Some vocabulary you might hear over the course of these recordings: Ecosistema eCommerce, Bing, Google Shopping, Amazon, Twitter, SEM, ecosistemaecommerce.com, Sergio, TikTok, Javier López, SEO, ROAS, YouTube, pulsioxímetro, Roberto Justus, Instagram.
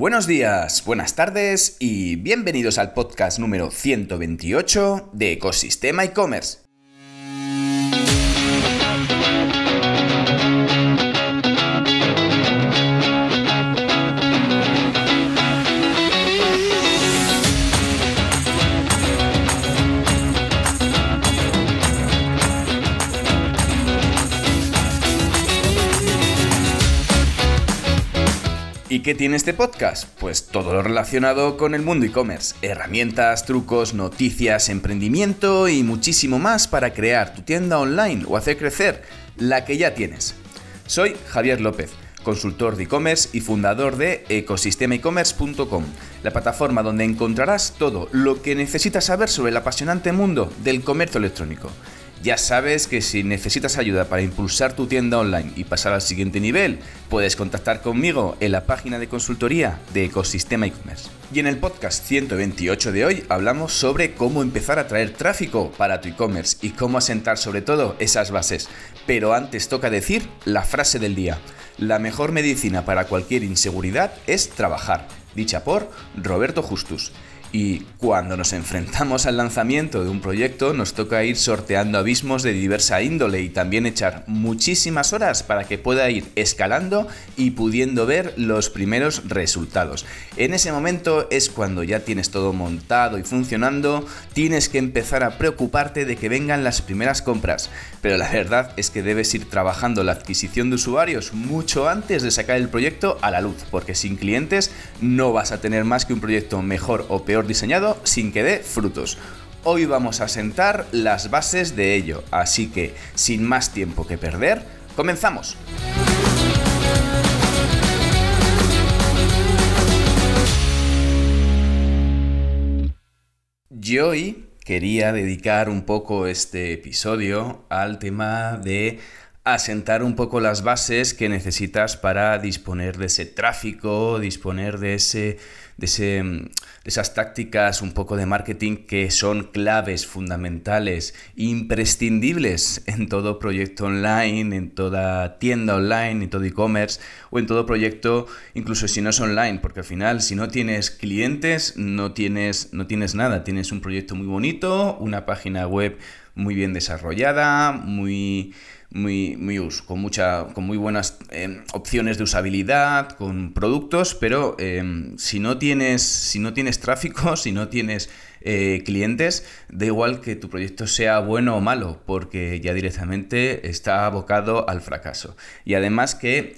Buenos días, buenas tardes y bienvenidos al podcast número 128 de Ecosistema eCommerce. ¿Y qué tiene este podcast? Pues todo lo relacionado con el mundo e-commerce, herramientas, trucos, noticias, emprendimiento y muchísimo más para crear tu tienda online o hacer crecer la que ya tienes. Soy Javier López, consultor de e-commerce y fundador de ecosistemaecommerce.com, la plataforma donde encontrarás todo lo que necesitas saber sobre el apasionante mundo del comercio electrónico. Ya sabes que si necesitas ayuda para impulsar tu tienda online y pasar al siguiente nivel, puedes contactar conmigo en la página de consultoría de Ecosistema eCommerce. Y en el podcast 128 de hoy hablamos sobre cómo empezar a traer tráfico para tu e-commerce y cómo asentar sobre todo esas bases. Pero antes toca decir la frase del día. La mejor medicina para cualquier inseguridad es trabajar, dicha por Roberto Justus. Y cuando nos enfrentamos al lanzamiento de un proyecto, nos toca ir sorteando abismos de diversa índole y también echar muchísimas horas para que pueda ir escalando y pudiendo ver los primeros resultados. En ese momento es cuando ya tienes todo montado y funcionando, tienes que empezar a preocuparte de que vengan las primeras compras. Pero la verdad es que debes ir trabajando la adquisición de usuarios mucho antes de sacar el proyecto a la luz, porque sin clientes no vas a tener más que un proyecto mejor o peor diseñado sin que dé frutos. Hoy vamos a sentar las bases de ello, así que sin más tiempo que perder, comenzamos. Yo hoy quería dedicar un poco este episodio al tema de asentar un poco las bases que necesitas para disponer de ese tráfico, disponer de esas tácticas un poco de marketing que son claves, fundamentales, imprescindibles en todo proyecto online, en toda tienda online, en todo e-commerce o en todo proyecto, incluso si no es online, porque al final si no tienes clientes no tienes nada, tienes un proyecto muy bonito, una página web muy bien desarrollada, con muy buenas opciones de usabilidad, con productos, pero si no tienes tráfico, si no tienes clientes, da igual que tu proyecto sea bueno o malo, porque ya directamente está abocado al fracaso. Y además que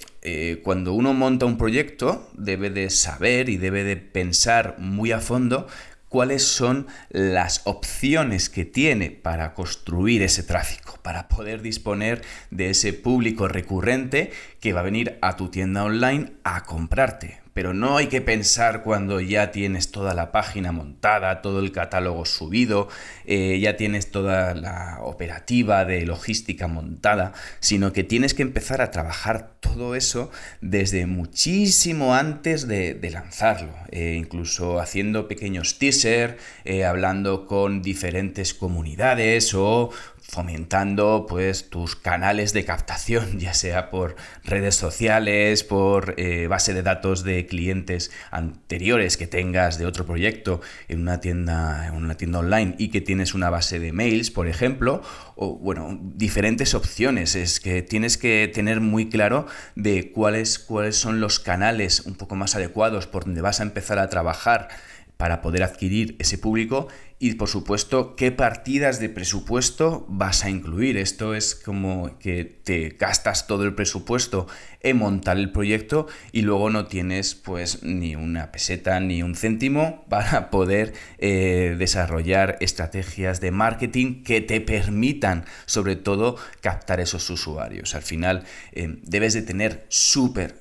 cuando uno monta un proyecto, debe de saber y debe de pensar muy a fondo cuáles son las opciones que tiene para construir ese tráfico, para poder disponer de ese público recurrente que va a venir a tu tienda online a comprarte. Pero no hay que pensar cuando ya tienes toda la página montada, todo el catálogo subido, ya tienes toda la operativa de logística montada, sino que tienes que empezar a trabajar todo eso desde muchísimo antes de lanzarlo, incluso haciendo pequeños teaser, hablando con diferentes comunidades o fomentando pues tus canales de captación, ya sea por redes sociales, por base de datos de clientes anteriores que tengas de otro proyecto en una tienda online y que tienes una base de mails, por ejemplo, o bueno, diferentes opciones. Es que tienes que tener muy claro de cuáles son los canales un poco más adecuados por donde vas a empezar a trabajar para poder adquirir ese público y, por supuesto, qué partidas de presupuesto vas a incluir. Esto es como que te gastas todo el presupuesto en montar el proyecto y luego no tienes pues ni una peseta ni un céntimo para poder desarrollar estrategias de marketing que te permitan, sobre todo, captar esos usuarios. Al final debes de tener súper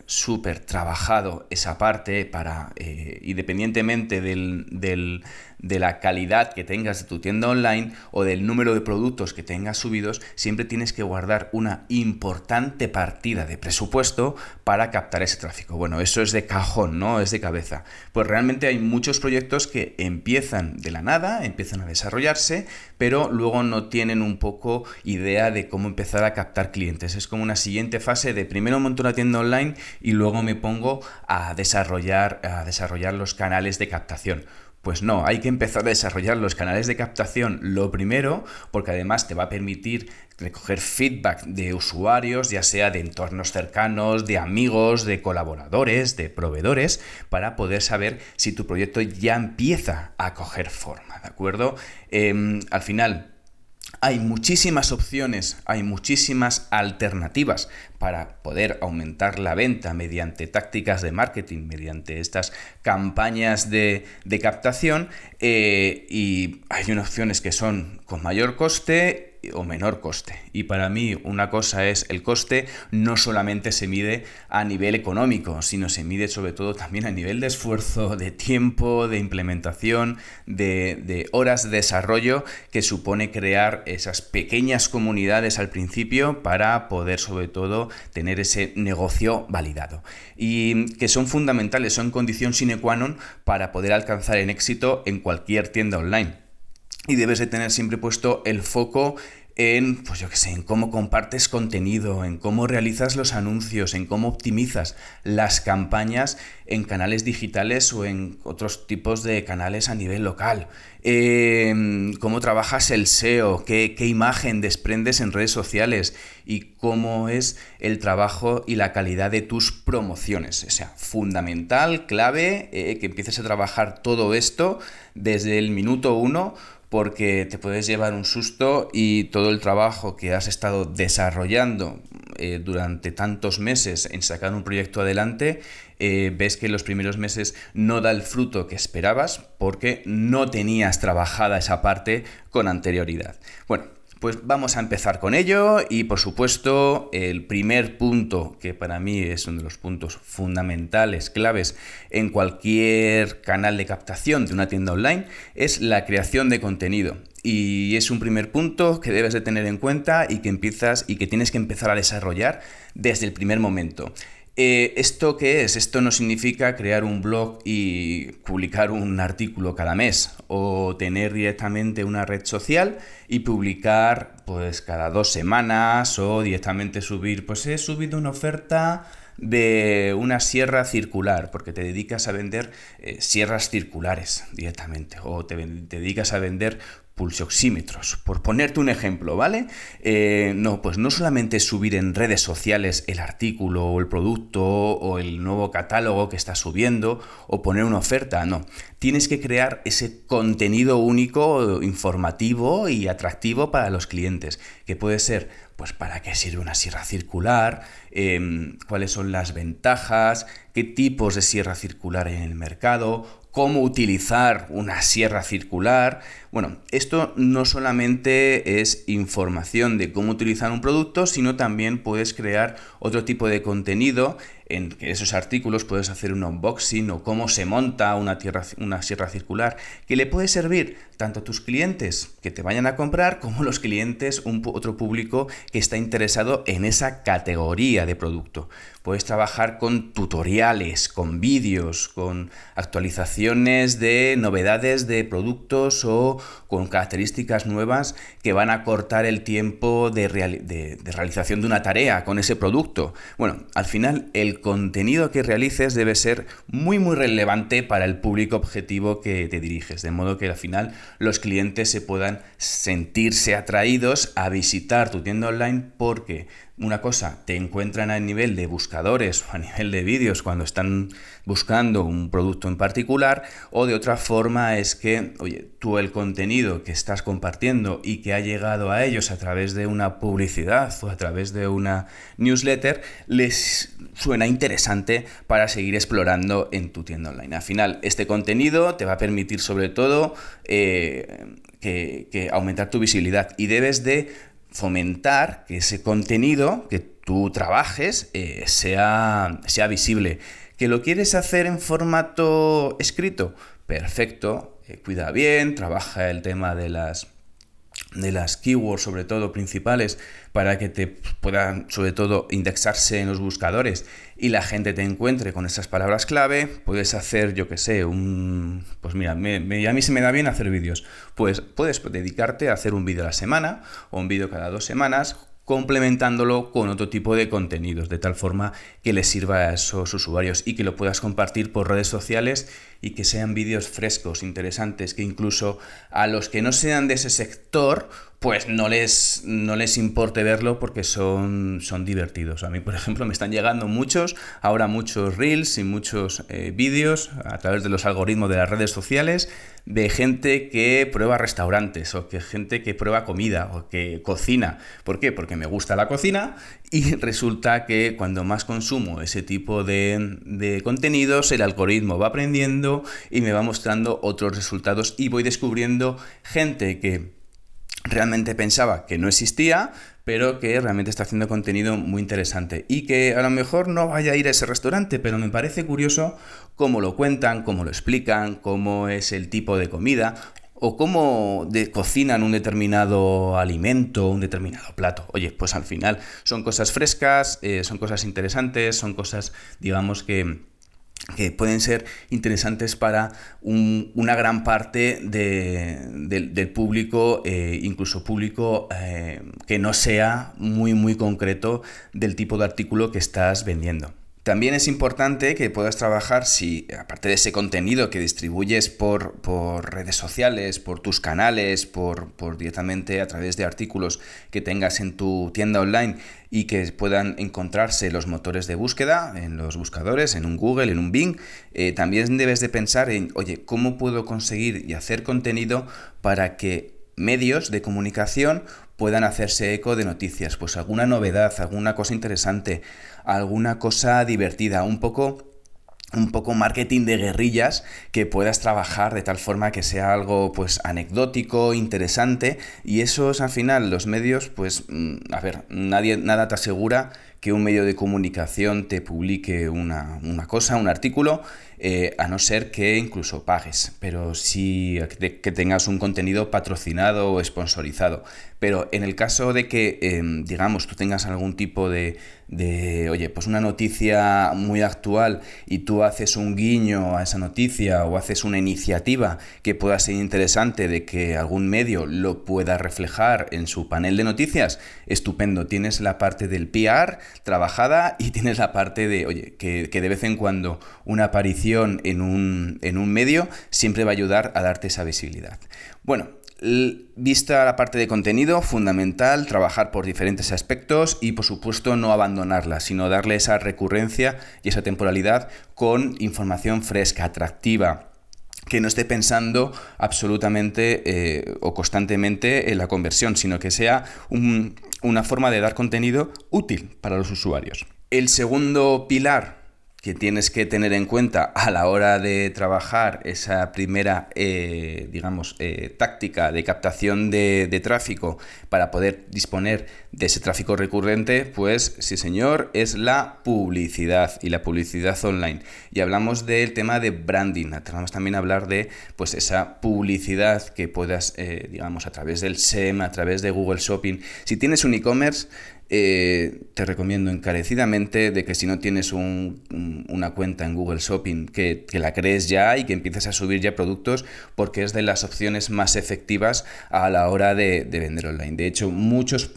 trabajado esa parte para, independientemente del de la calidad que tengas de tu tienda online o del número de productos que tengas subidos, siempre tienes que guardar una importante partida de presupuesto para captar ese tráfico. Bueno, eso es de cajón, no es de cabeza. Pues realmente hay muchos proyectos que empiezan de la nada, empiezan a desarrollarse, pero luego no tienen un poco idea de cómo empezar a captar clientes. Es como una siguiente fase de primero monto una tienda online y luego me pongo a desarrollar los canales de captación. Pues no, hay que empezar a desarrollar los canales de captación lo primero, porque además te va a permitir recoger feedback de usuarios, ya sea de entornos cercanos, de amigos, de colaboradores, de proveedores, para poder saber si tu proyecto ya empieza a coger forma, ¿de acuerdo? Al final hay muchísimas opciones, hay muchísimas alternativas para poder aumentar la venta mediante tácticas de marketing, mediante estas campañas de captación, y hay unas opciones que son con mayor coste o menor coste. Y para mí una cosa es el coste, no solamente se mide a nivel económico, sino se mide sobre todo también a nivel de esfuerzo, de tiempo, de implementación, de horas de desarrollo que supone crear esas pequeñas comunidades al principio para poder sobre todo tener ese negocio validado. Y que son fundamentales, son condición sine qua non para poder alcanzar el éxito en cualquier tienda online. Y debes de tener siempre puesto el foco en, pues yo qué sé, en cómo compartes contenido, en cómo realizas los anuncios, en cómo optimizas las campañas en canales digitales o en otros tipos de canales a nivel local, cómo trabajas el SEO, qué imagen desprendes en redes sociales y cómo es el trabajo y la calidad de tus promociones. O sea, fundamental, clave, que empieces a trabajar todo esto desde el minuto uno, porque te puedes llevar un susto y todo el trabajo que has estado desarrollando durante tantos meses en sacar un proyecto adelante, ves que los primeros meses no da el fruto que esperabas porque no tenías trabajada esa parte con anterioridad. Bueno, pues vamos a empezar con ello y, por supuesto, el primer punto, que para mí es uno de los puntos fundamentales, claves en cualquier canal de captación de una tienda online, es la creación de contenido. Y es un primer punto que debes de tener en cuenta y que tienes que empezar a desarrollar desde el primer momento. ¿Esto qué es? Esto no significa crear un blog y publicar un artículo cada mes, o tener directamente una red social y publicar pues cada 2 semanas, o directamente subir, pues he subido una oferta de una sierra circular, porque te dedicas a vender sierras circulares directamente, o te dedicas a vender pulsioxímetros, por ponerte un ejemplo, ¿vale? Pues no solamente subir en redes sociales el artículo o el producto o el nuevo catálogo que estás subiendo o poner una oferta, no. Tienes que crear ese contenido único, informativo y atractivo para los clientes, que puede ser, pues, para qué sirve una sierra circular, cuáles son las ventajas, qué tipos de sierra circular hay en el mercado, cómo utilizar una sierra circular. Bueno, esto no solamente es información de cómo utilizar un producto, sino también puedes crear otro tipo de contenido. En esos artículos puedes hacer un unboxing o cómo se monta una sierra circular, que le puede servir tanto a tus clientes que te vayan a comprar como los clientes, otro público que está interesado en esa categoría de producto. Puedes trabajar con tutoriales, con vídeos, con actualizaciones de novedades de productos o con características nuevas que van a cortar el tiempo de realización de una tarea con ese producto. Bueno, al final el contenido que realices debe ser muy muy relevante para el público objetivo que te diriges, de modo que al final los clientes se puedan sentirse atraídos a visitar tu tienda online, porque una cosa, te encuentran a nivel de buscadores o a nivel de vídeos cuando están buscando un producto en particular, o de otra forma es que, oye, tú el contenido que estás compartiendo y que ha llegado a ellos a través de una publicidad o a través de una newsletter, les suena interesante para seguir explorando en tu tienda online. Al final, este contenido te va a permitir sobre todo que aumentar tu visibilidad, y debes de fomentar que ese contenido que tú trabajes sea visible. ¿Que lo quieres hacer en formato escrito? Perfecto. cuida bien, trabaja el tema de las keywords, sobre todo principales, para que te puedan, sobre todo, indexarse en los buscadores y la gente te encuentre con esas palabras clave. Puedes hacer, yo que sé, pues mira, a mí se me da bien hacer vídeos. Pues puedes dedicarte a hacer un vídeo a la semana o un vídeo cada 2 semanas, complementándolo con otro tipo de contenidos, de tal forma que les sirva a esos usuarios y que lo puedas compartir por redes sociales y que sean vídeos frescos, interesantes, que incluso a los que no sean de ese sector, pues no les importe verlo porque son divertidos. A mí, por ejemplo, me están llegando muchos reels y muchos vídeos a través de los algoritmos de las redes sociales de gente que prueba restaurantes o que gente que prueba comida o que cocina. ¿Por qué? Porque me gusta la cocina y resulta que cuando más consumo ese tipo de contenidos, el algoritmo va aprendiendo y me va mostrando otros resultados y voy descubriendo gente que realmente pensaba que no existía, pero que realmente está haciendo contenido muy interesante y que a lo mejor no vaya a ir a ese restaurante, pero me parece curioso cómo lo cuentan, cómo lo explican, cómo es el tipo de comida o cómo cocinan un determinado alimento, un determinado plato. Oye, pues al final son cosas frescas, son cosas interesantes, son cosas, digamos, que pueden ser interesantes para una gran parte del público, incluso público que no sea muy, muy concreto del tipo de artículo que estás vendiendo. También es importante que puedas trabajar, si aparte de ese contenido que distribuyes por redes sociales, por tus canales, por directamente a través de artículos que tengas en tu tienda online y que puedan encontrarse los motores de búsqueda, en los buscadores, en un Google, en un Bing, también debes de pensar en, oye, ¿cómo puedo conseguir y hacer contenido para que medios de comunicación puedan hacerse eco de noticias? Pues alguna novedad, alguna cosa interesante, alguna cosa divertida, un poco marketing de guerrillas que puedas trabajar de tal forma que sea algo pues anecdótico, interesante, y esos al final los medios, pues a ver, nada te asegura que un medio de comunicación te publique una cosa, un artículo, a no ser que incluso pagues, pero sí que tengas un contenido patrocinado o sponsorizado. Pero en el caso de que, digamos, tú tengas algún tipo de, oye, pues una noticia muy actual y tú haces un guiño a esa noticia o haces una iniciativa que pueda ser interesante de que algún medio lo pueda reflejar en su panel de noticias, estupendo, tienes la parte del PR trabajada y tienes la parte de, oye, que de vez en cuando una aparición en un medio siempre va a ayudar a darte esa visibilidad. Bueno, vista la parte de contenido, fundamental trabajar por diferentes aspectos y por supuesto no abandonarla, sino darle esa recurrencia y esa temporalidad con información fresca, atractiva, que no esté pensando absolutamente o constantemente en la conversión, sino que sea una forma de dar contenido útil para los usuarios. El segundo pilar que tienes que tener en cuenta a la hora de trabajar esa primera, digamos, táctica de captación de tráfico para poder disponer de ese tráfico recurrente, pues sí señor, es la publicidad y la publicidad online. Y hablamos del tema de branding, vamos también a hablar de pues esa publicidad que puedas, digamos, a través del SEM, a través de Google Shopping. Si tienes un e-commerce, te recomiendo encarecidamente de que si no tienes una cuenta en Google Shopping, que la crees ya y que empieces a subir ya productos, porque es de las opciones más efectivas a la hora de vender online. De hecho, muchos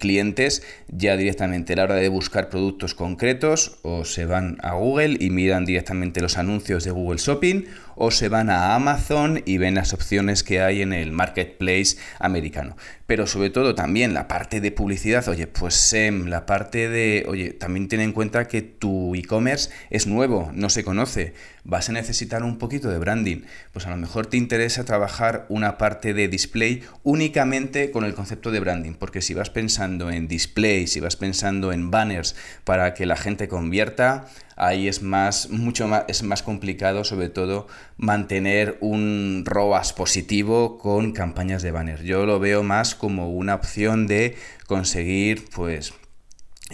clientes ya directamente a la hora de buscar productos concretos o se van a Google y miran directamente los anuncios de Google Shopping o se van a Amazon y ven las opciones que hay en el marketplace americano. Pero sobre todo también la parte de publicidad, oye, pues SEM, la parte de, oye, también ten en cuenta que tu e-commerce es nuevo, no se conoce, vas a necesitar un poquito de branding, pues a lo mejor te interesa trabajar una parte de display únicamente con el concepto de branding, porque si vas pensando en display, si vas pensando en banners para que la gente convierta, ahí es mucho más complicado, sobre todo, mantener un ROAS positivo con campañas de banner. Yo lo veo más como una opción de conseguir, pues,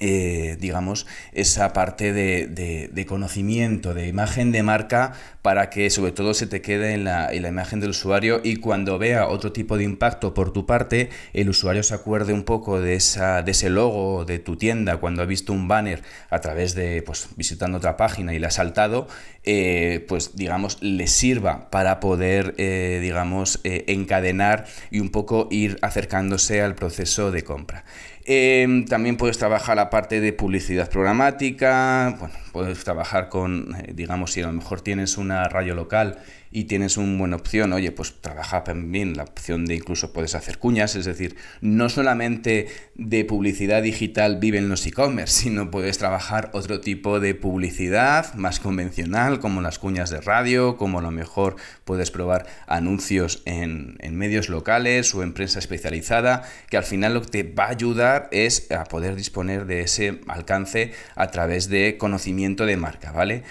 digamos, esa parte de conocimiento, de imagen de marca, para que sobre todo se te quede en la imagen del usuario, y cuando vea otro tipo de impacto por tu parte, el usuario se acuerde un poco de ese logo de tu tienda, cuando ha visto un banner a través de, pues, visitando otra página y le ha saltado, pues digamos, le sirva para poder, digamos, encadenar y un poco ir acercándose al proceso de compra. También puedes trabajar la parte de publicidad programática, bueno, puedes trabajar con, digamos, si a lo mejor tienes una radio local y tienes una buena opción, oye, pues trabaja también la opción de, incluso puedes hacer cuñas, es decir, no solamente de publicidad digital viven los e-commerce, sino puedes trabajar otro tipo de publicidad más convencional, como las cuñas de radio, como a lo mejor puedes probar anuncios en medios locales o en prensa especializada, que al final lo que te va a ayudar es a poder disponer de ese alcance a través de conocimiento de marca, ¿vale?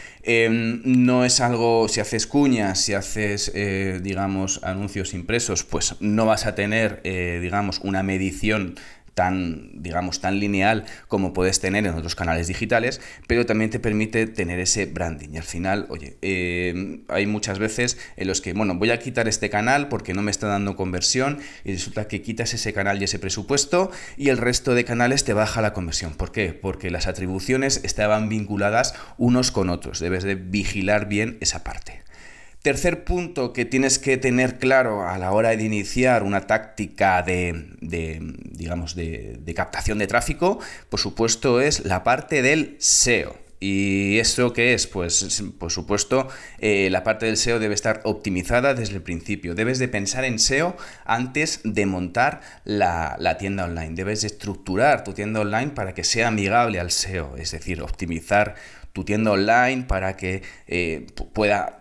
No es algo, si haces cuñas, si haces, digamos, anuncios impresos, pues no vas a tener, digamos, una medición tan, digamos, tan lineal como puedes tener en otros canales digitales, pero también te permite tener ese branding. Y al final, oye, hay muchas veces en los que, bueno, voy a quitar este canal porque no me está dando conversión, y resulta que quitas ese canal y ese presupuesto y el resto de canales te baja la conversión. ¿Por qué? Porque las atribuciones estaban vinculadas unos con otros. Debes de vigilar bien esa parte. Tercer punto que tienes que tener claro a la hora de iniciar una táctica de captación de tráfico, por supuesto, es la parte del SEO. ¿Y eso qué es? Pues, por supuesto, la parte del SEO debe estar optimizada desde el principio. Debes de pensar en SEO antes de montar la tienda online. Debes de estructurar tu tienda online para que sea amigable al SEO, es decir, optimizar tu tienda online para que pueda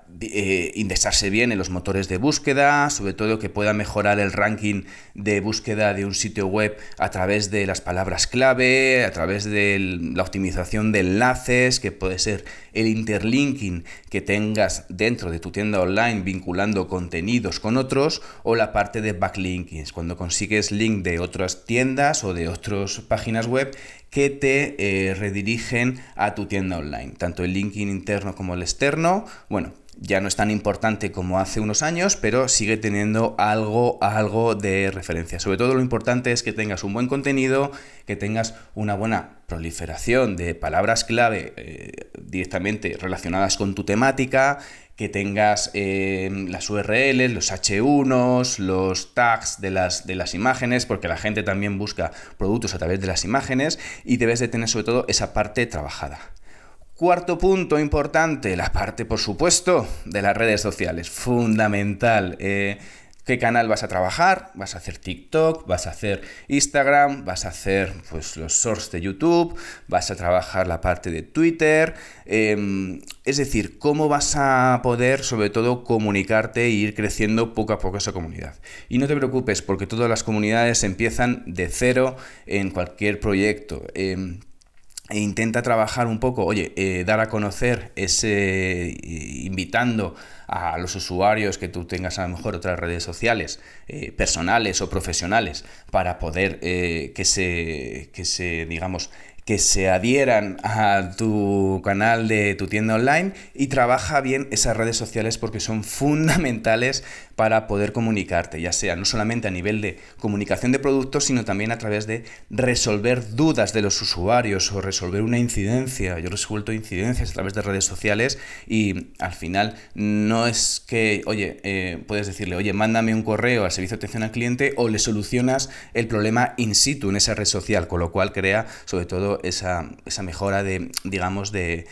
indexarse bien en los motores de búsqueda, sobre todo que pueda mejorar el ranking de búsqueda de un sitio web a través de las palabras clave, a través de la optimización de enlaces, que puede ser el interlinking que tengas dentro de tu tienda online vinculando contenidos con otros, o la parte de backlinkings, cuando consigues link de otras tiendas o de otras páginas web que te redirigen a tu tienda online, tanto el linking interno como el externo. Bueno, ya no es tan importante como hace unos años, pero sigue teniendo algo de referencia. Sobre todo lo importante es que tengas un buen contenido, que tengas una buena proliferación de palabras clave directamente relacionadas con tu temática, que tengas las URLs, los H1s, los tags de las imágenes, porque la gente también busca productos a través de las imágenes, y debes de tener sobre todo esa parte trabajada. Cuarto punto importante, la parte, por supuesto, de las redes sociales. Fundamental. ¿Qué canal vas a trabajar? ¿Vas a hacer TikTok? ¿Vas a hacer Instagram? ¿Vas a hacer, pues, los shorts de YouTube? ¿Vas a trabajar la parte de Twitter? Es decir, cómo vas a poder, sobre todo, comunicarte e ir creciendo poco a poco esa comunidad. Y no te preocupes, porque todas las comunidades empiezan de cero en cualquier proyecto. E intenta trabajar un poco, oye, dar a conocer ese, invitando a los usuarios que tú tengas a lo mejor otras redes sociales, personales o profesionales, para poder que se adhieran a tu canal de tu tienda online, y trabaja bien esas redes sociales porque son fundamentales para poder comunicarte, ya sea no solamente a nivel de comunicación de productos, sino también a través de resolver dudas de los usuarios o resolver una incidencia. Yo he resuelto incidencias a través de redes sociales, y al final no es que, oye, puedes decirle, oye, mándame un correo al servicio de atención al cliente, o le solucionas el problema in situ en esa red social, con lo cual crea sobre todo esa mejora de, digamos, de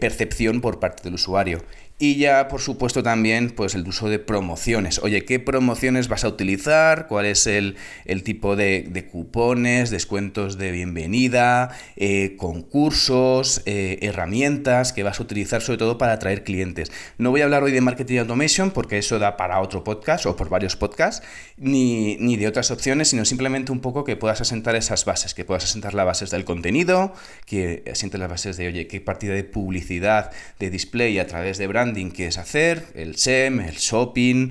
percepción por parte del usuario. Y ya, por supuesto, también, pues, el uso de promociones. Oye, ¿qué promociones vas a utilizar? ¿Cuál es el tipo de cupones, descuentos de bienvenida, concursos, herramientas que vas a utilizar sobre todo para atraer clientes? No voy a hablar hoy de marketing automation, porque eso da para otro podcast o por varios podcasts, ni de otras opciones, sino simplemente un poco que puedas asentar esas bases, que puedas asentar las bases del contenido, que asientes las bases de, oye, qué partida de publicidad, de display a través de brand branding quieres hacer, el SEM, el shopping,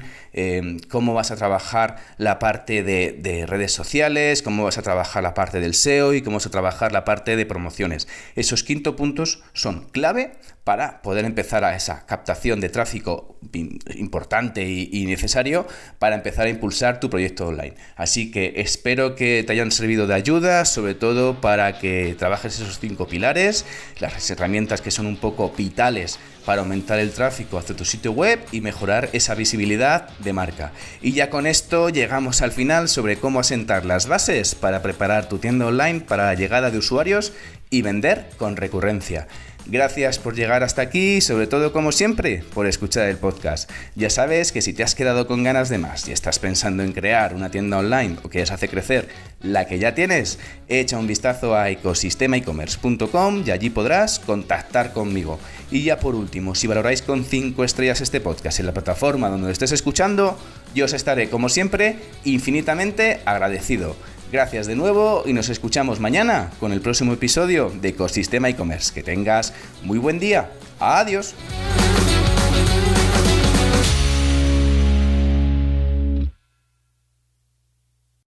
cómo vas a trabajar la parte de redes sociales, cómo vas a trabajar la parte del SEO y cómo vas a trabajar la parte de promociones. Esos 5 puntos son clave para poder empezar a esa captación de tráfico importante y necesario para empezar a impulsar tu proyecto online. Así que espero que te hayan servido de ayuda, sobre todo para que trabajes esos 5 pilares, las herramientas que son un poco vitales para aumentar el tráfico hacia tu sitio web y mejorar esa visibilidad de marca. Y ya con esto llegamos al final sobre cómo asentar las bases para preparar tu tienda online para la llegada de usuarios y vender con recurrencia. Gracias por llegar hasta aquí y sobre todo, como siempre, por escuchar el podcast. Ya sabes que si te has quedado con ganas de más y estás pensando en crear una tienda online o quieres hacer crecer la que ya tienes, echa un vistazo a ecosistemaecommerce.com y allí podrás contactar conmigo. Y ya por último, si valoráis con 5 estrellas este podcast en la plataforma donde lo estés escuchando, yo os estaré, como siempre, infinitamente agradecido. Gracias de nuevo y nos escuchamos mañana con el próximo episodio de Ecosistema eCommerce. Que tengas muy buen día. Adiós.